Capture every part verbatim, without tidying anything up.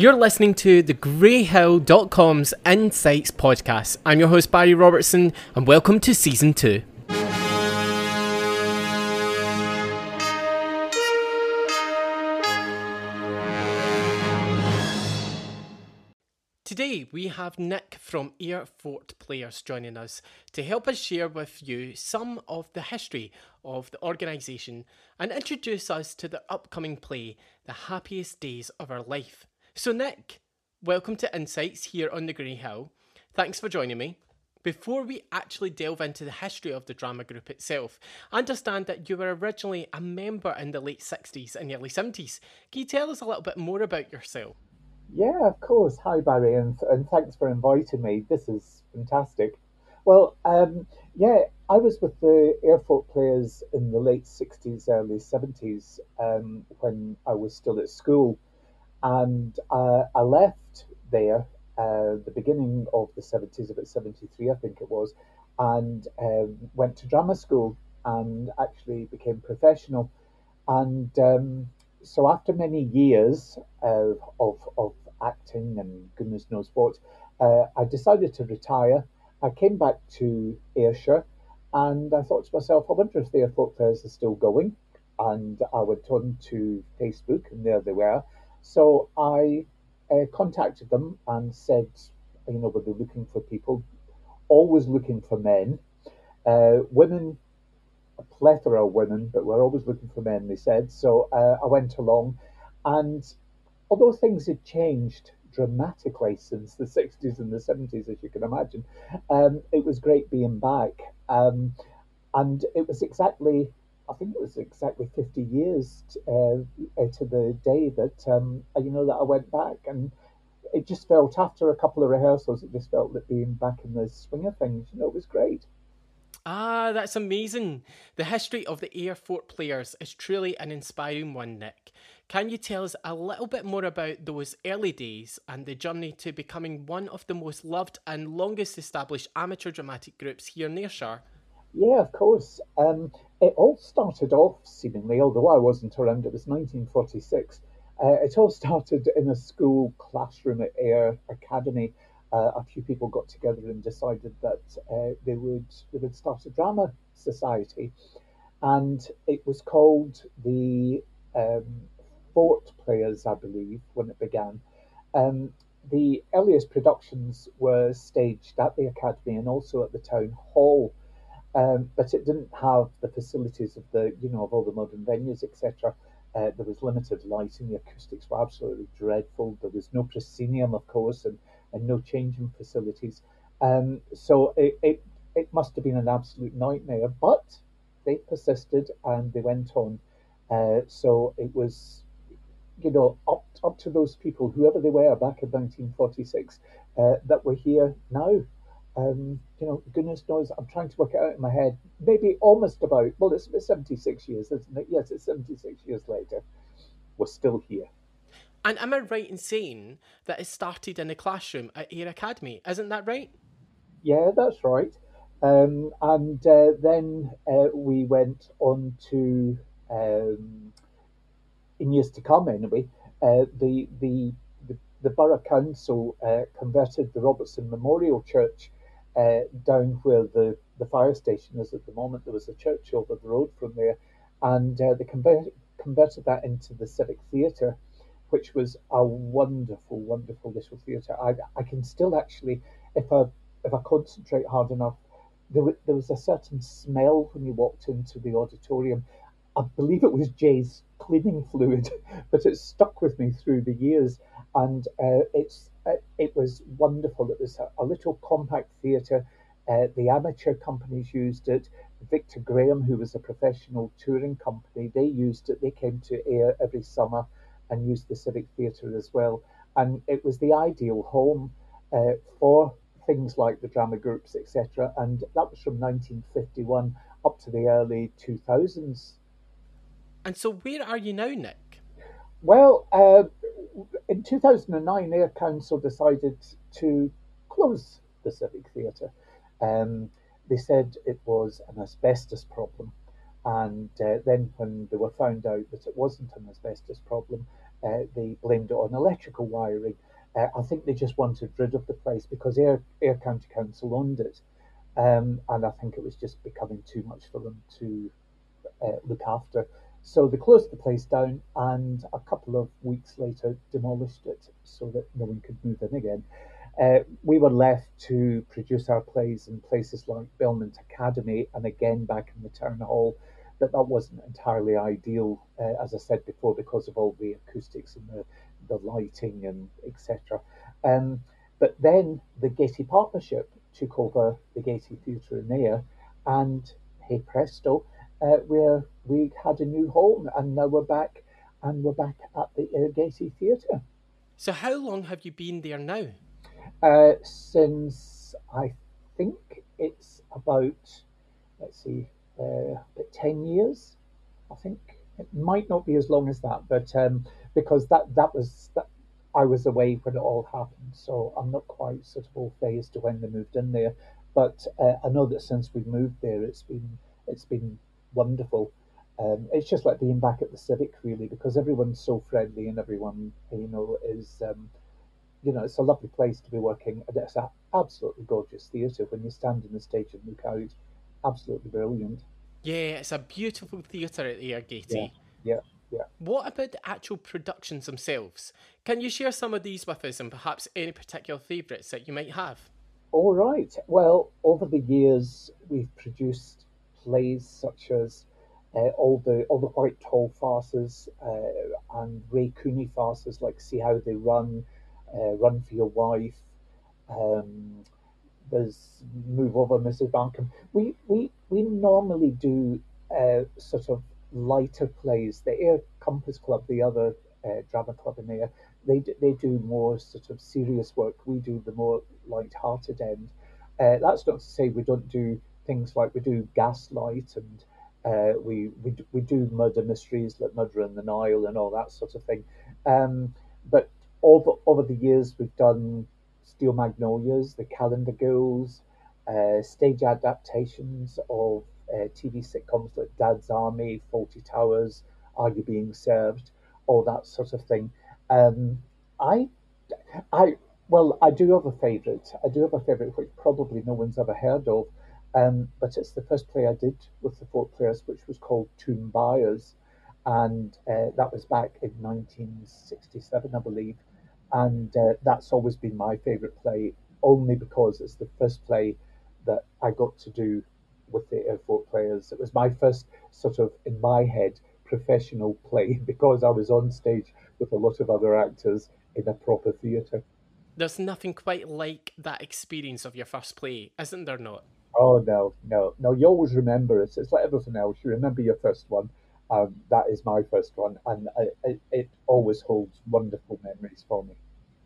You're listening to the Greyhill dot com's Insights podcast. I'm your host, Barry Robertson, and welcome to Season two. Today we have Nick from Ayr Fort Players joining us to help us share with you some of the history of the organisation and introduce us to the upcoming play, The Happiest Days of Our Life. So Nick, welcome to Insights here on the Greyhill. Thanks for joining me. Before we actually delve into the history of the drama group itself, I understand that you were originally a member in the late sixties and early seventies. Can you tell us a little bit more about yourself? Yeah, of course. Hi, Barry, and, and thanks for inviting me. This is fantastic. Well, um, yeah, I was with the Ayr Fort Players in the late sixties, early seventies, um, when I was still at school. And uh, I left there uh, the beginning of the seventies, about seventy-three, I think it was, and um, went to drama school and actually became professional. And um, so after many years uh, of, of acting and goodness knows what, uh, I decided to retire. I came back to Ayrshire and I thought to myself, I wonder if the Ayr Fort Players are still going. And I went on to Facebook and there they were. So I uh, contacted them and said, you know, we're looking for people, always looking for men, uh, women, a plethora of women, but we're always looking for men, they said. So uh, I went along, and although things had changed dramatically since the sixties and the seventies, as you can imagine, um, it was great being back. Um, and it was exactly, I think it was exactly fifty years t- uh, to the day that, um, you know, that I went back, and it just felt, after a couple of rehearsals, it just felt that being back in the swing of things, you know, it was great. Ah, that's amazing. The history of the Ayr Fort Players is truly an inspiring one, Nick. Can you tell us a little bit more about those early days and the journey to becoming one of the most loved and longest established amateur dramatic groups here in Ayrshire? Yeah, of course. Um, it all started off, seemingly, although I wasn't around, it was nineteen forty-six. Uh, it all started in a school classroom at Ayr Academy. Uh, a few people got together and decided that uh, they would they would start a drama society, and it was called the um, Fort Players, I believe, when it began. Um, the earliest productions were staged at the Academy and also at the Town Hall, um, but it didn't have the facilities of the you know of all the modern venues, et cetera. Uh, there was limited lighting. The acoustics were absolutely dreadful. There was no proscenium, of course, and and no changing facilities. Um, so it, it it must have been an absolute nightmare, but they persisted and they went on. Uh, so it was, you know, up, up to those people, whoever they were back in nineteen forty-six, uh, that were here now. Um, you know, goodness knows, I'm trying to work it out in my head, maybe almost about, well, it's seventy-six years, isn't it? Yes, it's seventy-six years later. We're still here. And am I right in saying that it started in a classroom at Ayr Academy? Isn't that right? Yeah, that's right. Um, and uh, then uh, we went on to, um, in years to come anyway, uh, the, the the the Borough Council uh, converted the Robertson Memorial Church uh, down where the, the fire station is at the moment. There was a church over the road from there, and uh, they conver- converted that into the Civic Theatre, which was a wonderful, wonderful little theatre. I, I can still actually, if I if I concentrate hard enough, there, w- there was a certain smell when you walked into the auditorium. I believe it was Jay's cleaning fluid, but it stuck with me through the years. And uh, it's uh, it was wonderful. It was a, a little compact theatre. Uh, the amateur companies used it. Victor Graham, who was a professional touring company, they used it. They came to Ayr every summer and used the Civic Theatre as well. And it was the ideal home uh, for things like the drama groups, et cetera. And that was from nineteen fifty-one up to the early two thousands. And so where are you now, Nick? Well, uh, in two thousand nine, Ayr Council decided to close the Civic Theatre. Um, they said it was an asbestos problem. And uh, then when they were found out that it wasn't an asbestos problem, uh, they blamed it on electrical wiring. Uh, I think they just wanted rid of the place because Ayr, Ayr County Council owned it. Um, and I think it was just becoming too much for them to uh, look after. So they closed the place down and a couple of weeks later demolished it so that no one could move in again. Uh, we were left to produce our plays in places like Belmont Academy and again back in the town hall, but that wasn't entirely ideal, uh, as I said before, because of all the acoustics and the, the lighting and et cetera. Um, but then the Gaiety Partnership took over the Gaiety Theatre in Ayr, and hey presto, uh, where we had a new home, and now we're back, and we're back at the Ayr Gaiety Theatre. So how long have you been there now? Uh, since I think it's about, let's see, uh, about ten years, I think. It might not be as long as that, but um, because that, that was, that, I was away when it all happened, so I'm not quite sort of all day as to when they moved in there. But uh, I know that since we moved there, it's been, it's been wonderful. Um, it's just like being back at the Civic, really, because everyone's so friendly and everyone, you know, is... Um, You know, it's a lovely place to be working, and it's an absolutely gorgeous theatre. When you stand on the stage and look out, absolutely brilliant. Yeah, it's a beautiful theatre at Ayr Gaiety. Yeah, yeah, yeah. What about the actual productions themselves? Can you share some of these with us, and perhaps any particular favourites that you might have? All right. Well, over the years, we've produced plays such as uh, all the all the Whitehall farces uh, and Ray Cooney farces, like See How They Run. Uh, Run For Your Wife, um, there's Move Over, Missus Bankham. We we we normally do uh, sort of lighter plays. The Ayr Compass Club, the other uh, drama club in Ayr, they do, they do more sort of serious work. We do the more light-hearted end. Uh, that's not to say we don't do things like we do Gaslight and uh, we we we do murder mysteries like Murder in the Nile and all that sort of thing, um, but. Over, over the years, we've done Steel Magnolias, the Calendar Girls, uh, stage adaptations of uh, T V sitcoms like Dad's Army, Fawlty Towers, Are You Being Served, all that sort of thing. Um, I, I, well, I do have a favourite. I do have a favourite which probably no one's ever heard of, um, but it's the first play I did with the Fort Players, which was called Tom Byers, and uh, that was back in nineteen sixty-seven, I believe. And uh, that's always been my favourite play, only because it's the first play that I got to do with the Ayr Fort Players. It was my first sort of, in my head, professional play, because I was on stage with a lot of other actors in a proper theatre. There's nothing quite like that experience of your first play, isn't there not? Oh, no, no. No, you always remember it. It's like everything else. You remember your first one. Um, that is my first one, and I, it, it always holds wonderful memories for me.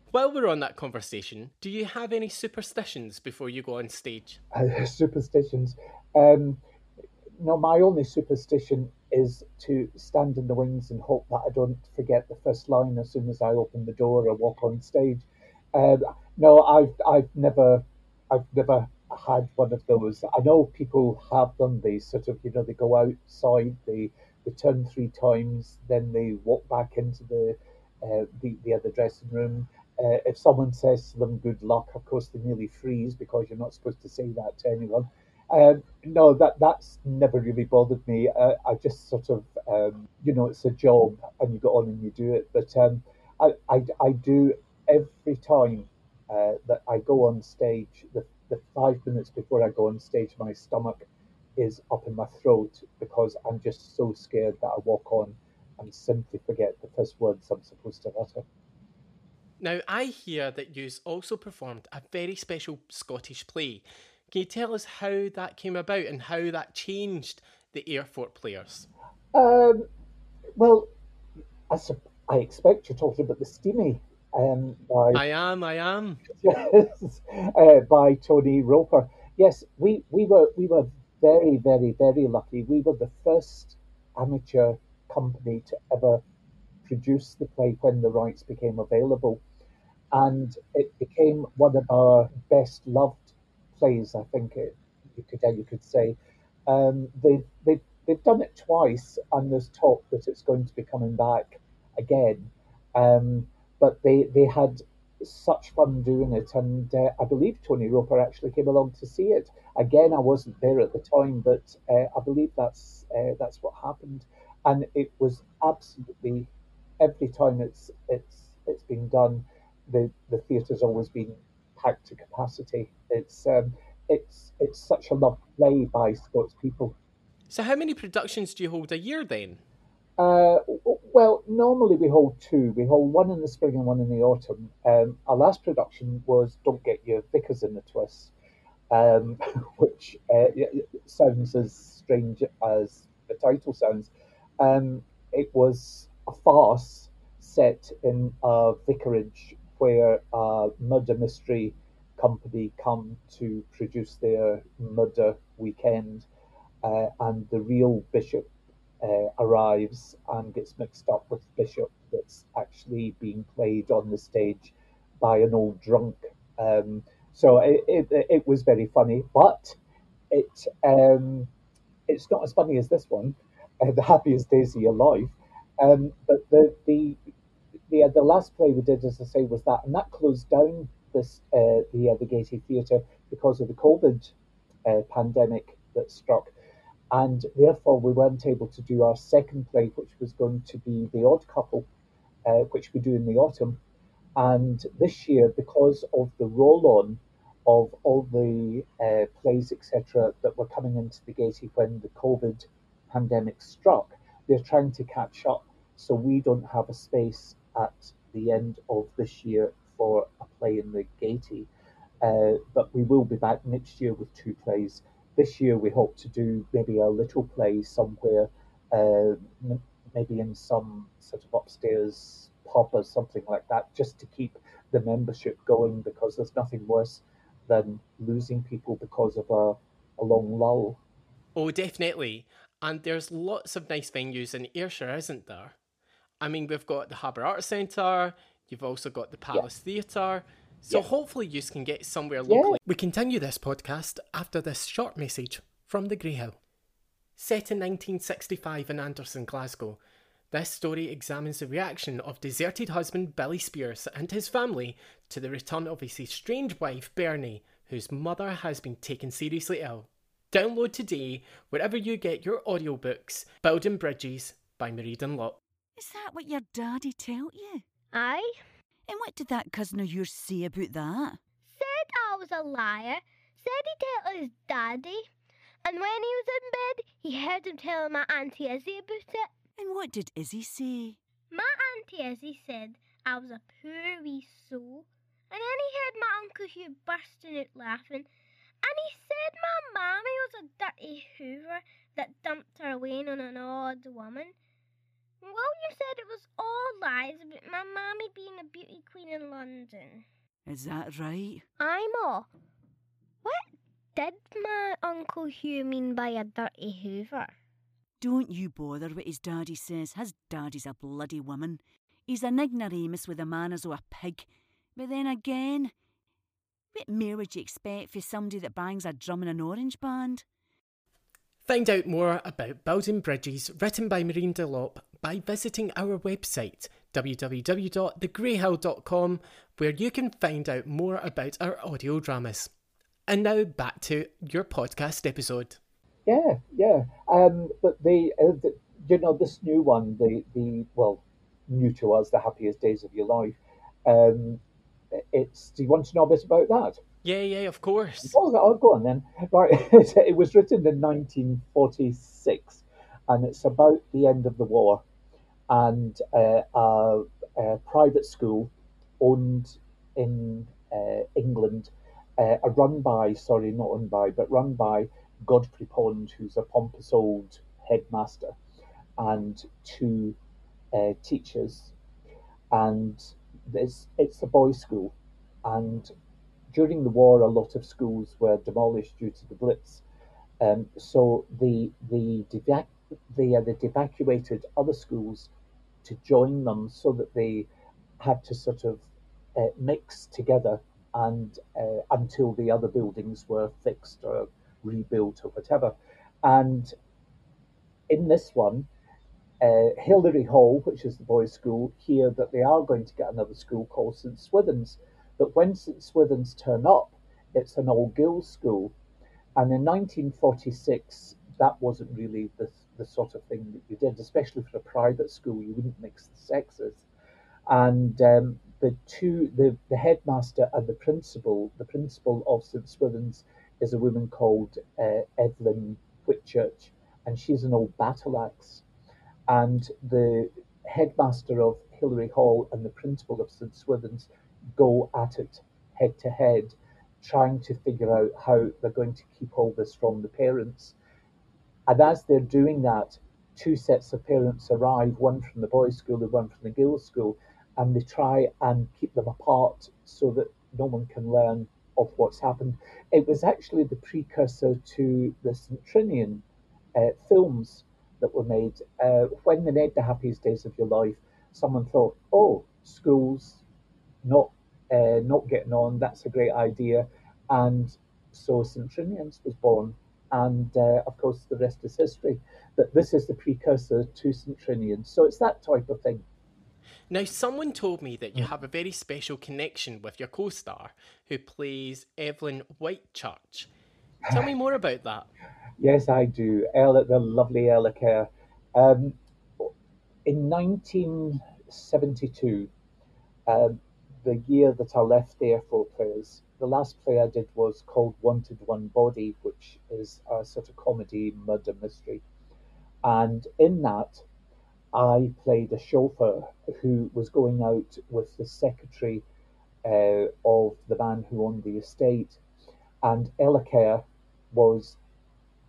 While we're on that conversation, do you have any superstitions before you go on stage? Uh, superstitions? Um, no, my only superstition is to stand in the wings and hope that I don't forget the first line as soon as I open the door or walk on stage. Um, no, I've I've never I've never had one of those. I know people have done these sort of, you know, they go outside, they They turn three times, then they walk back into the uh, the, the other dressing room. Uh, if someone says to them good luck, of course they nearly freeze because you're not supposed to say that to anyone. Um, no, that that's never really bothered me. Uh, I just sort of, um, you know, it's a job and you go on and you do it. But um, I, I, I do every time uh, that I go on stage, the, the five minutes before I go on stage, my stomach is up in my throat because I'm just so scared that I walk on and simply forget the first words I'm supposed to utter. Now, I hear that you've also performed a very special Scottish play. Can you tell us how that came about and how that changed the Ayr Fort Players? Um, well, I, su- I expect you're talking about the Steamy. Um, by... I am, I am. Yes, uh, by Tony Roper. Yes, we, we were... We were Very, very, very lucky. We were the first amateur company to ever produce the play when the rights became available. And it became one of our best loved plays, I think it, you could you could say. Um, they, they, they've done it twice, and there's talk that it's going to be coming back again. Um, but they they had such fun doing it, and uh, I believe Tony Roper actually came along to see it. Again, I wasn't there at the time, but uh, I believe that's uh, that's what happened, and it was absolutely every time it's it's it's been done, the the theatre's always been packed to capacity. It's um, it's it's such a loved play by Scots people. So, how many productions do you hold a year then? Uh, well, normally we hold two. We hold one in the spring and one in the autumn. Um, our last production was Don't Get Your Vickers in the Twist, um, which uh, sounds as strange as the title sounds. Um, it was a farce set in a vicarage where a murder mystery company come to produce their murder weekend, uh, and the real bishop Uh, arrives and gets mixed up with Bishop, that's actually being played on the stage by an old drunk. Um, so it, it, it was very funny, but it um, it's not as funny as this one, uh, The Happiest Days of Your Life. Um, but the the the, uh, the last play we did, as I say, was that, and that closed down this uh, the uh, the Gaiety Theatre because of the COVID uh, pandemic that struck. And therefore, we weren't able to do our second play, which was going to be The Odd Couple, uh, which we do in the autumn. And this year, because of the roll-on of all the uh, plays, et cetera, that were coming into the Gaiety when the COVID pandemic struck, they're trying to catch up. So we don't have a space at the end of this year for a play in the Gaiety. Uh, but we will be back next year with two plays. This year we hope to do maybe a little play somewhere, uh, m- maybe in some sort of upstairs pub or something like that, just to keep the membership going, because there's nothing worse than losing people because of a, a long lull. Oh, definitely. And there's lots of nice venues in Ayrshire, isn't there? I mean, we've got the Harbour Arts Centre, you've also got the Palace yeah. Theatre. So yeah. hopefully you can get somewhere locally. Yeah. We continue this podcast after this short message from the Greyhill. Set in nineteen sixty-five in Anderson, Glasgow, this story examines the reaction of deserted husband Billy Spears and his family to the return of his estranged wife Bernie, whose mother has been taken seriously ill. Download today wherever you get your audiobooks, Building Bridges by Marie Dunlop. Is that what your daddy told you? Aye. And what did that cousin of yours say about that? Said I was a liar. Said he told his daddy. And when he was in bed, he heard him telling my Auntie Izzy about it. And what did Izzy say? My Auntie Izzy said I was a poor wee soul. And then he heard my Uncle Hugh bursting out laughing. And he said my mammy was a dirty hoover that dumped her away on an odd woman. William said it was all lies about my mammy being a beauty queen in London. Is that right? Aye, Ma. What did my Uncle Hugh mean by a dirty hoover? Don't you bother what his daddy says. His daddy's a bloody woman. He's an ignoramus with the manners of a pig. But then again, what more would you expect for somebody that bangs a drum in an orange band? Find out more about Building Bridges, written by Maureen Dunlop, by visiting our website w w w dot the greyhill dot com, where you can find out more about our audio dramas. And now back to your podcast episode. Yeah, yeah. Um, but the, uh, the, you know, this new one, the the well, new to us, The Happiest Days of Your Life. Um, it's. Do you want to know a bit about that? Yeah, yeah, of course. Oh, I'll go on then. Right, it was written in nineteen forty-six, and it's about the end of the war, and uh, a, a private school owned in uh, England, uh, run by, sorry, not owned by, but run by Godfrey Pond, who's a pompous old headmaster, and two uh, teachers, and it's, it's a boys' school, and during the war, a lot of schools were demolished due to the Blitz. Um, so the the devac- they, uh, they evacuated other schools to join them, so that they had to sort of uh, mix together, and uh, until the other buildings were fixed or rebuilt or whatever. And in this one, Uh, Hillary Hall, which is the boys' school, hear that they are going to get another school called St Swithin's, but when St Swithin's turn up, it's an all-girls school. And in nineteen forty-six, that wasn't really the, the sort of thing that you did, especially for a private school, you wouldn't mix the sexes. And um, the two, the, the headmaster and the principal, the principal of St Swithin's is a woman called uh, Evelyn Whitchurch, and she's an old battle axe. And the headmaster of Hillary Hall and the principal of St Swithin's go at it head to head, trying to figure out how they're going to keep all this from the parents. And as they're doing that, two sets of parents arrive, one from the boys' school and one from the girls' school, and they try and keep them apart so that no one can learn of what's happened. It was actually the precursor to the St Trinian uh, films that were made. Uh, when they made The Happiest Days of Your Life, someone thought, oh, school's not uh, not getting on, that's a great idea. And so St Trinian's was born. And uh, of course, the rest is history. But this is the precursor to St Trinian's. So it's that type of thing. Now, someone told me that you have a very special connection with your co-star, who plays Evelyn Whitchurch. Tell me more about that. Yes, I do. Ella, the lovely Ella Kerr. Um, in nineteen seventy-two, uh, the year that I left the Ayr Fort Players, the last play I did was called Wanted One Body, which is a sort of comedy murder mystery. And in that, I played a chauffeur who was going out with the secretary uh, of the man who owned the estate. And Ella Kerr was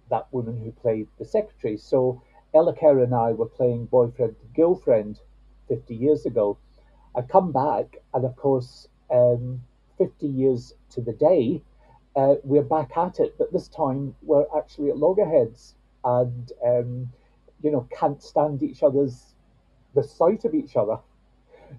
that woman who played the secretary. So Ella Kerr and I were playing boyfriend and girlfriend fifty years ago. I come back and, of course, um, fifty years to the day, uh, we're back at it. But this time we're actually at loggerheads and, um, you know, can't stand each other's, the sight of each other.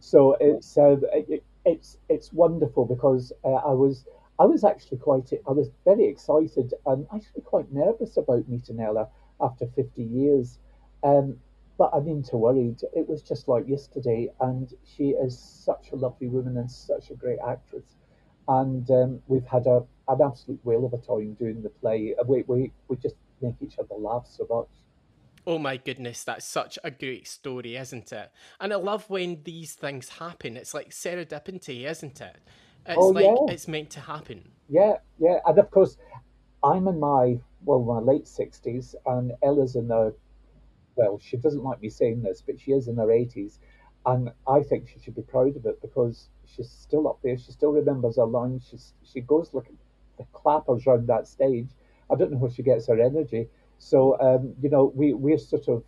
So it's uh, it, it's it's wonderful because uh, I was... I was actually quite, I was very excited and actually quite nervous about meeting Ella after fifty years. Um, but I mean to worried, it was just like yesterday, and she is such a lovely woman and such a great actress. And um, we've had a, an absolute whale of a time doing the play. We, we, we just make each other laugh so much. Oh my goodness, that's such a great story, isn't it? And I love when these things happen. It's like serendipity, isn't it? It's oh, like yeah. It's meant to happen. Yeah, yeah. And of course, I'm in my, well, my late sixties, and Ella's in her, well, she doesn't like me saying this, but she is in her eighties. And I think she should be proud of it because she's still up there. She still remembers her lines. She's, she goes like the clappers around that stage. I don't know where she gets her energy. So, um, you know, we, we're sort of,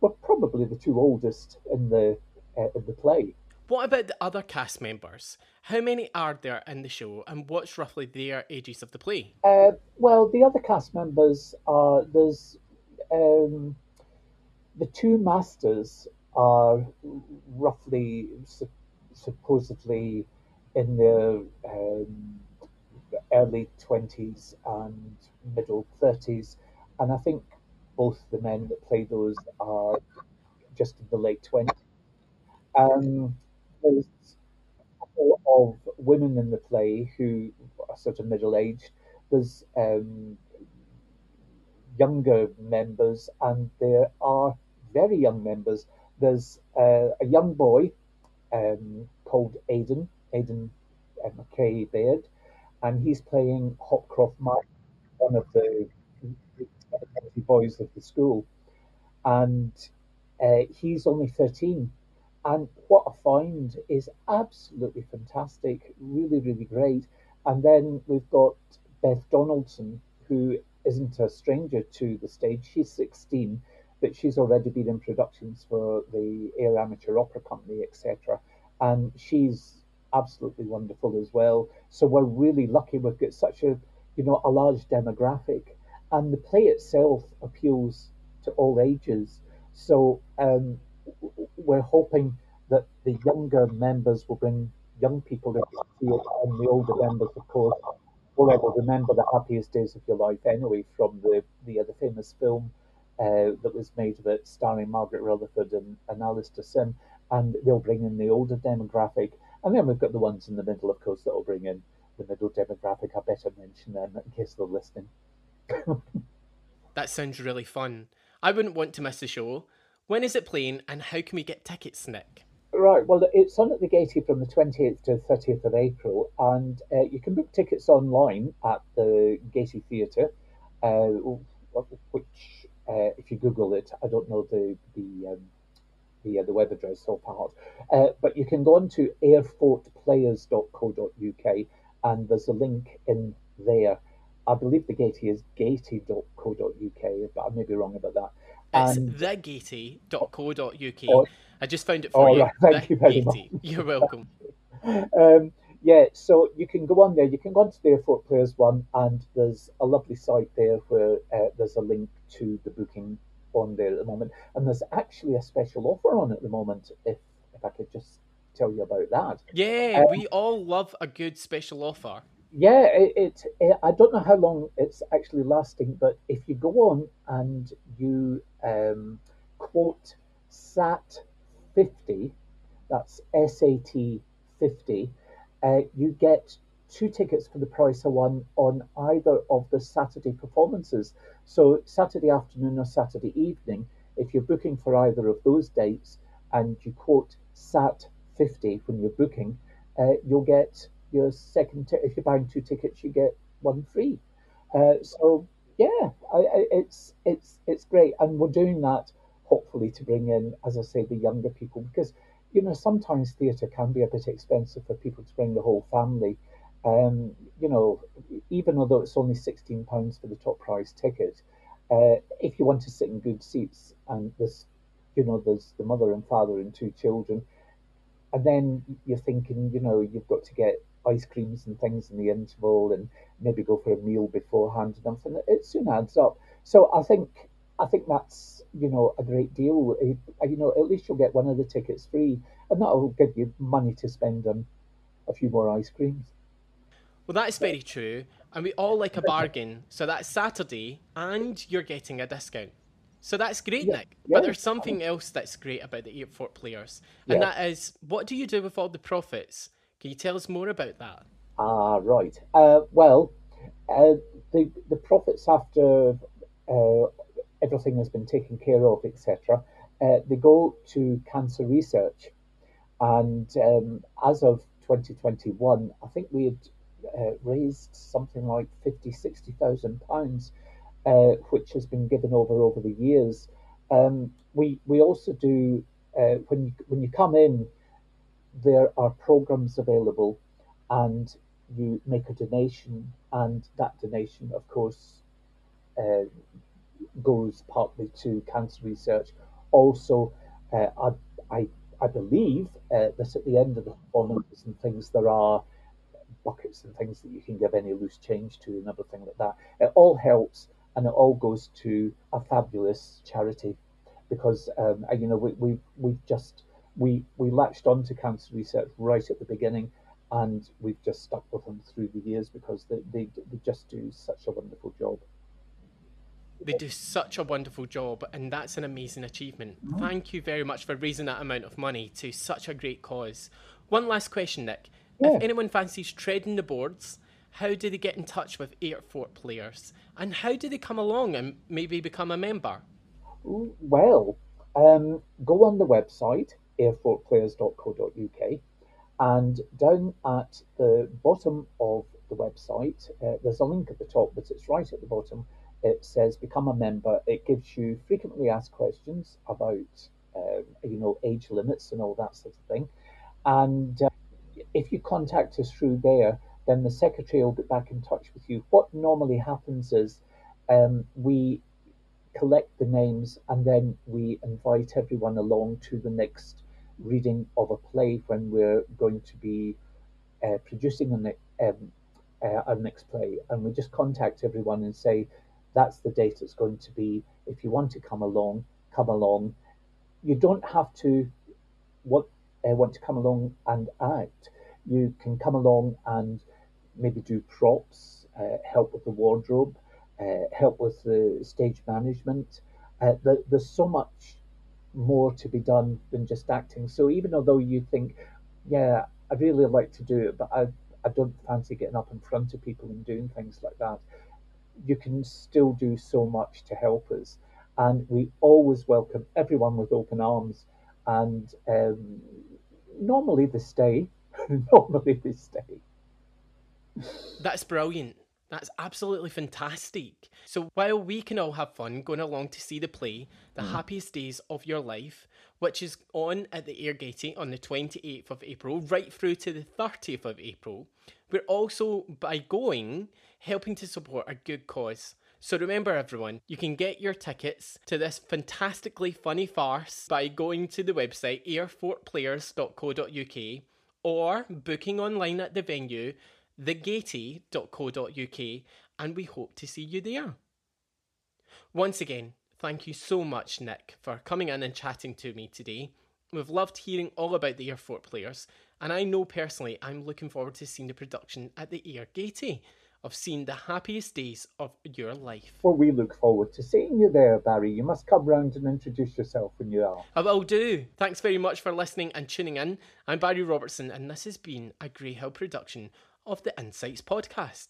we're probably the two oldest in the uh, in the play. What about the other cast members? How many are there in the show, and what's roughly their ages of the play? Uh, well, the other cast members are, there's um, the two masters are roughly su- supposedly in their um, early twenties and middle thirties, and I think both the men that play those are just in the late twenties. Um, There's a couple of women in the play who are sort of middle-aged. There's um, younger members, and there are very young members. There's uh, a young boy um, called Aidan, Aidan McKay Baird, and he's playing Hopcroft Mike, one of the boys of the school. And uh, he's only thirteen. And what I find is absolutely fantastic, really, really great. And then we've got Beth Donaldson, who isn't a stranger to the stage. She's sixteen, but she's already been in productions for the Ayr Amateur Opera Company, et cetera. And she's absolutely wonderful as well. So we're really lucky we've got such a, you know, a large demographic. And the play itself appeals to all ages. So, um, we're hoping that the younger members will bring young people into the field, and the older members, of course, will ever remember The Happiest Days of Your Life anyway from the, the other famous film. uh, that was made of it, starring Margaret Rutherford and, and Alistair Sim, and they'll bring in the older demographic. And then we've got the ones in the middle, of course, that will bring in the middle demographic. I better mention them in case they're listening. That sounds really fun. I wouldn't want to miss the show. When is it playing and how can we get tickets, Nick? Right, well, it's on at the Gaiety from the twenty-eighth to thirtieth of April, and uh, you can book tickets online at the Gaiety Theatre, uh, which, uh, if you Google it, I don't know the the um, the, uh, the web address or part, uh, but you can go on to air fort players dot co dot uk, and there's a link in there. I believe the Gaiety is gaiety dot co dot uk, but I may be wrong about that. It's and... the gaiety dot co dot uk. Oh, I just found it for oh, you. Right. Thank the you very Gaiety. Much. You're welcome. um, yeah, so you can go on there. You can go on to the Ayr Fort Players one, and there's a lovely site there where uh, there's a link to the booking on there at the moment. And there's actually a special offer on at the moment, if, if I could just tell you about that. Yeah, um, we all love a good special offer. Yeah, it, it, it. I don't know how long it's actually lasting, but if you go on and you um, quote S A T fifty, that's S A T fifty, uh, you get two tickets for the price of one on either of the Saturday performances. So Saturday afternoon or Saturday evening, if you're booking for either of those dates and you quote S A T fifty when you're booking, uh, you'll get your second t- if you're buying two tickets, you get one free. Uh, so yeah, I, I, it's it's it's great, and we're doing that hopefully to bring in, as I say, the younger people, because you know sometimes theatre can be a bit expensive for people to bring the whole family. Um, you know, even although it's only sixteen pounds for the top price ticket, uh, if you want to sit in good seats and there's, you know, there's the mother and father and two children, and then you're thinking, you know, you've got to get ice creams and things in the interval and maybe go for a meal beforehand and everything, it soon adds up. So I think I think that's, you know, a great deal. You know, at least you'll get one of the tickets free, and that'll give you money to spend on a few more ice creams. Well, that is very true, and we all like a bargain. So that's Saturday and you're getting a discount. So that's great, yeah, Nick. Yeah, but there's something else that's great about the Ayr Fort Players, and yeah. that is, what do you do with all the profits? Can you tell us more about that? Ah, right. Uh, well, uh, the the profits after uh, everything has been taken care of, et cetera, uh, they go to Cancer Research. And um, as of twenty twenty-one, I think we had uh, raised something like fifty thousand, sixty thousand pounds, uh, which has been given over over the years. Um, we we also do, uh, when you, when you come in, there are programs available and you make a donation, and that donation, of course, uh, goes partly to Cancer Research. Also, uh, I, I I believe uh, that at the end of the performances and things, there are buckets and things that you can give any loose change to and everything like that. It all helps, and it all goes to a fabulous charity, because, um, you know, we, we, we've just... We we latched on to Cancer Research right at the beginning, and we've just stuck with them through the years, because they, they, they just do such a wonderful job. They do such a wonderful job, and that's an amazing achievement. Mm-hmm. Thank you very much for raising that amount of money to such a great cause. One last question, Nick. Yeah. If anyone fancies treading the boards, how do they get in touch with Ayr Fort Players, and how do they come along and maybe become a member? Well, um, go on the website, air fort players dot co dot uk, and down at the bottom of the website, uh, there's a link at the top, but it's right at the bottom. It says become a member. It gives you frequently asked questions about um, you know age limits and all that sort of thing, and uh, if you contact us through there, then the secretary will get back in touch with you. What normally happens is um, we collect the names, and then we invite everyone along to the next reading of a play when we're going to be uh, producing an, um, uh, our next play, and we just contact everyone and say that's the date it's going to be. If you want to come along, come along. You don't have to want, uh, want to come along and act. You can come along and maybe do props, uh, help with the wardrobe, uh, help with the stage management, uh, that there's so much more to be done than just acting. So even although you think, yeah, I really like to do it, but I, I don't fancy getting up in front of people and doing things like that, you can still do so much to help us. And we always welcome everyone with open arms. And um, normally they stay. normally they stay. That's brilliant. That's absolutely fantastic. So while we can all have fun going along to see the play, The mm. Happiest Days of Your Life, which is on at the Ayr Gaiety on the twenty-eighth of April, right through to the thirtieth of April, we're also, by going, helping to support a good cause. So remember everyone, you can get your tickets to this fantastically funny farce by going to the website air fort players dot co dot u k or booking online at the venue, the gaiety dot co dot u k, and we hope to see you there. Once again, thank you so much, Nick, for coming in and chatting to me today. We've loved hearing all about the Ayr Fort Players, and I know personally I'm looking forward to seeing the production at the Ayr Gaiety of seeing The Happiest Days of Your Life. Well, we look forward to seeing you there, Barry. You must come round and introduce yourself when you are. I will do. Thanks very much for listening and tuning in. I'm Barry Robertson, and this has been a Greyhill production of the Insights Podcast.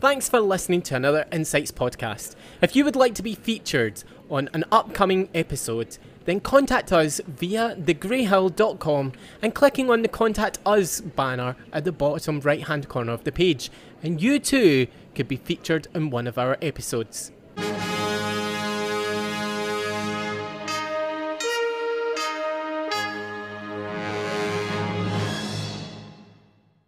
Thanks for listening to another Insights Podcast. If you would like to be featured on an upcoming episode, then contact us via the greyhill dot com and clicking on the Contact Us banner at the bottom right hand corner of the page, and you too could be featured in one of our episodes.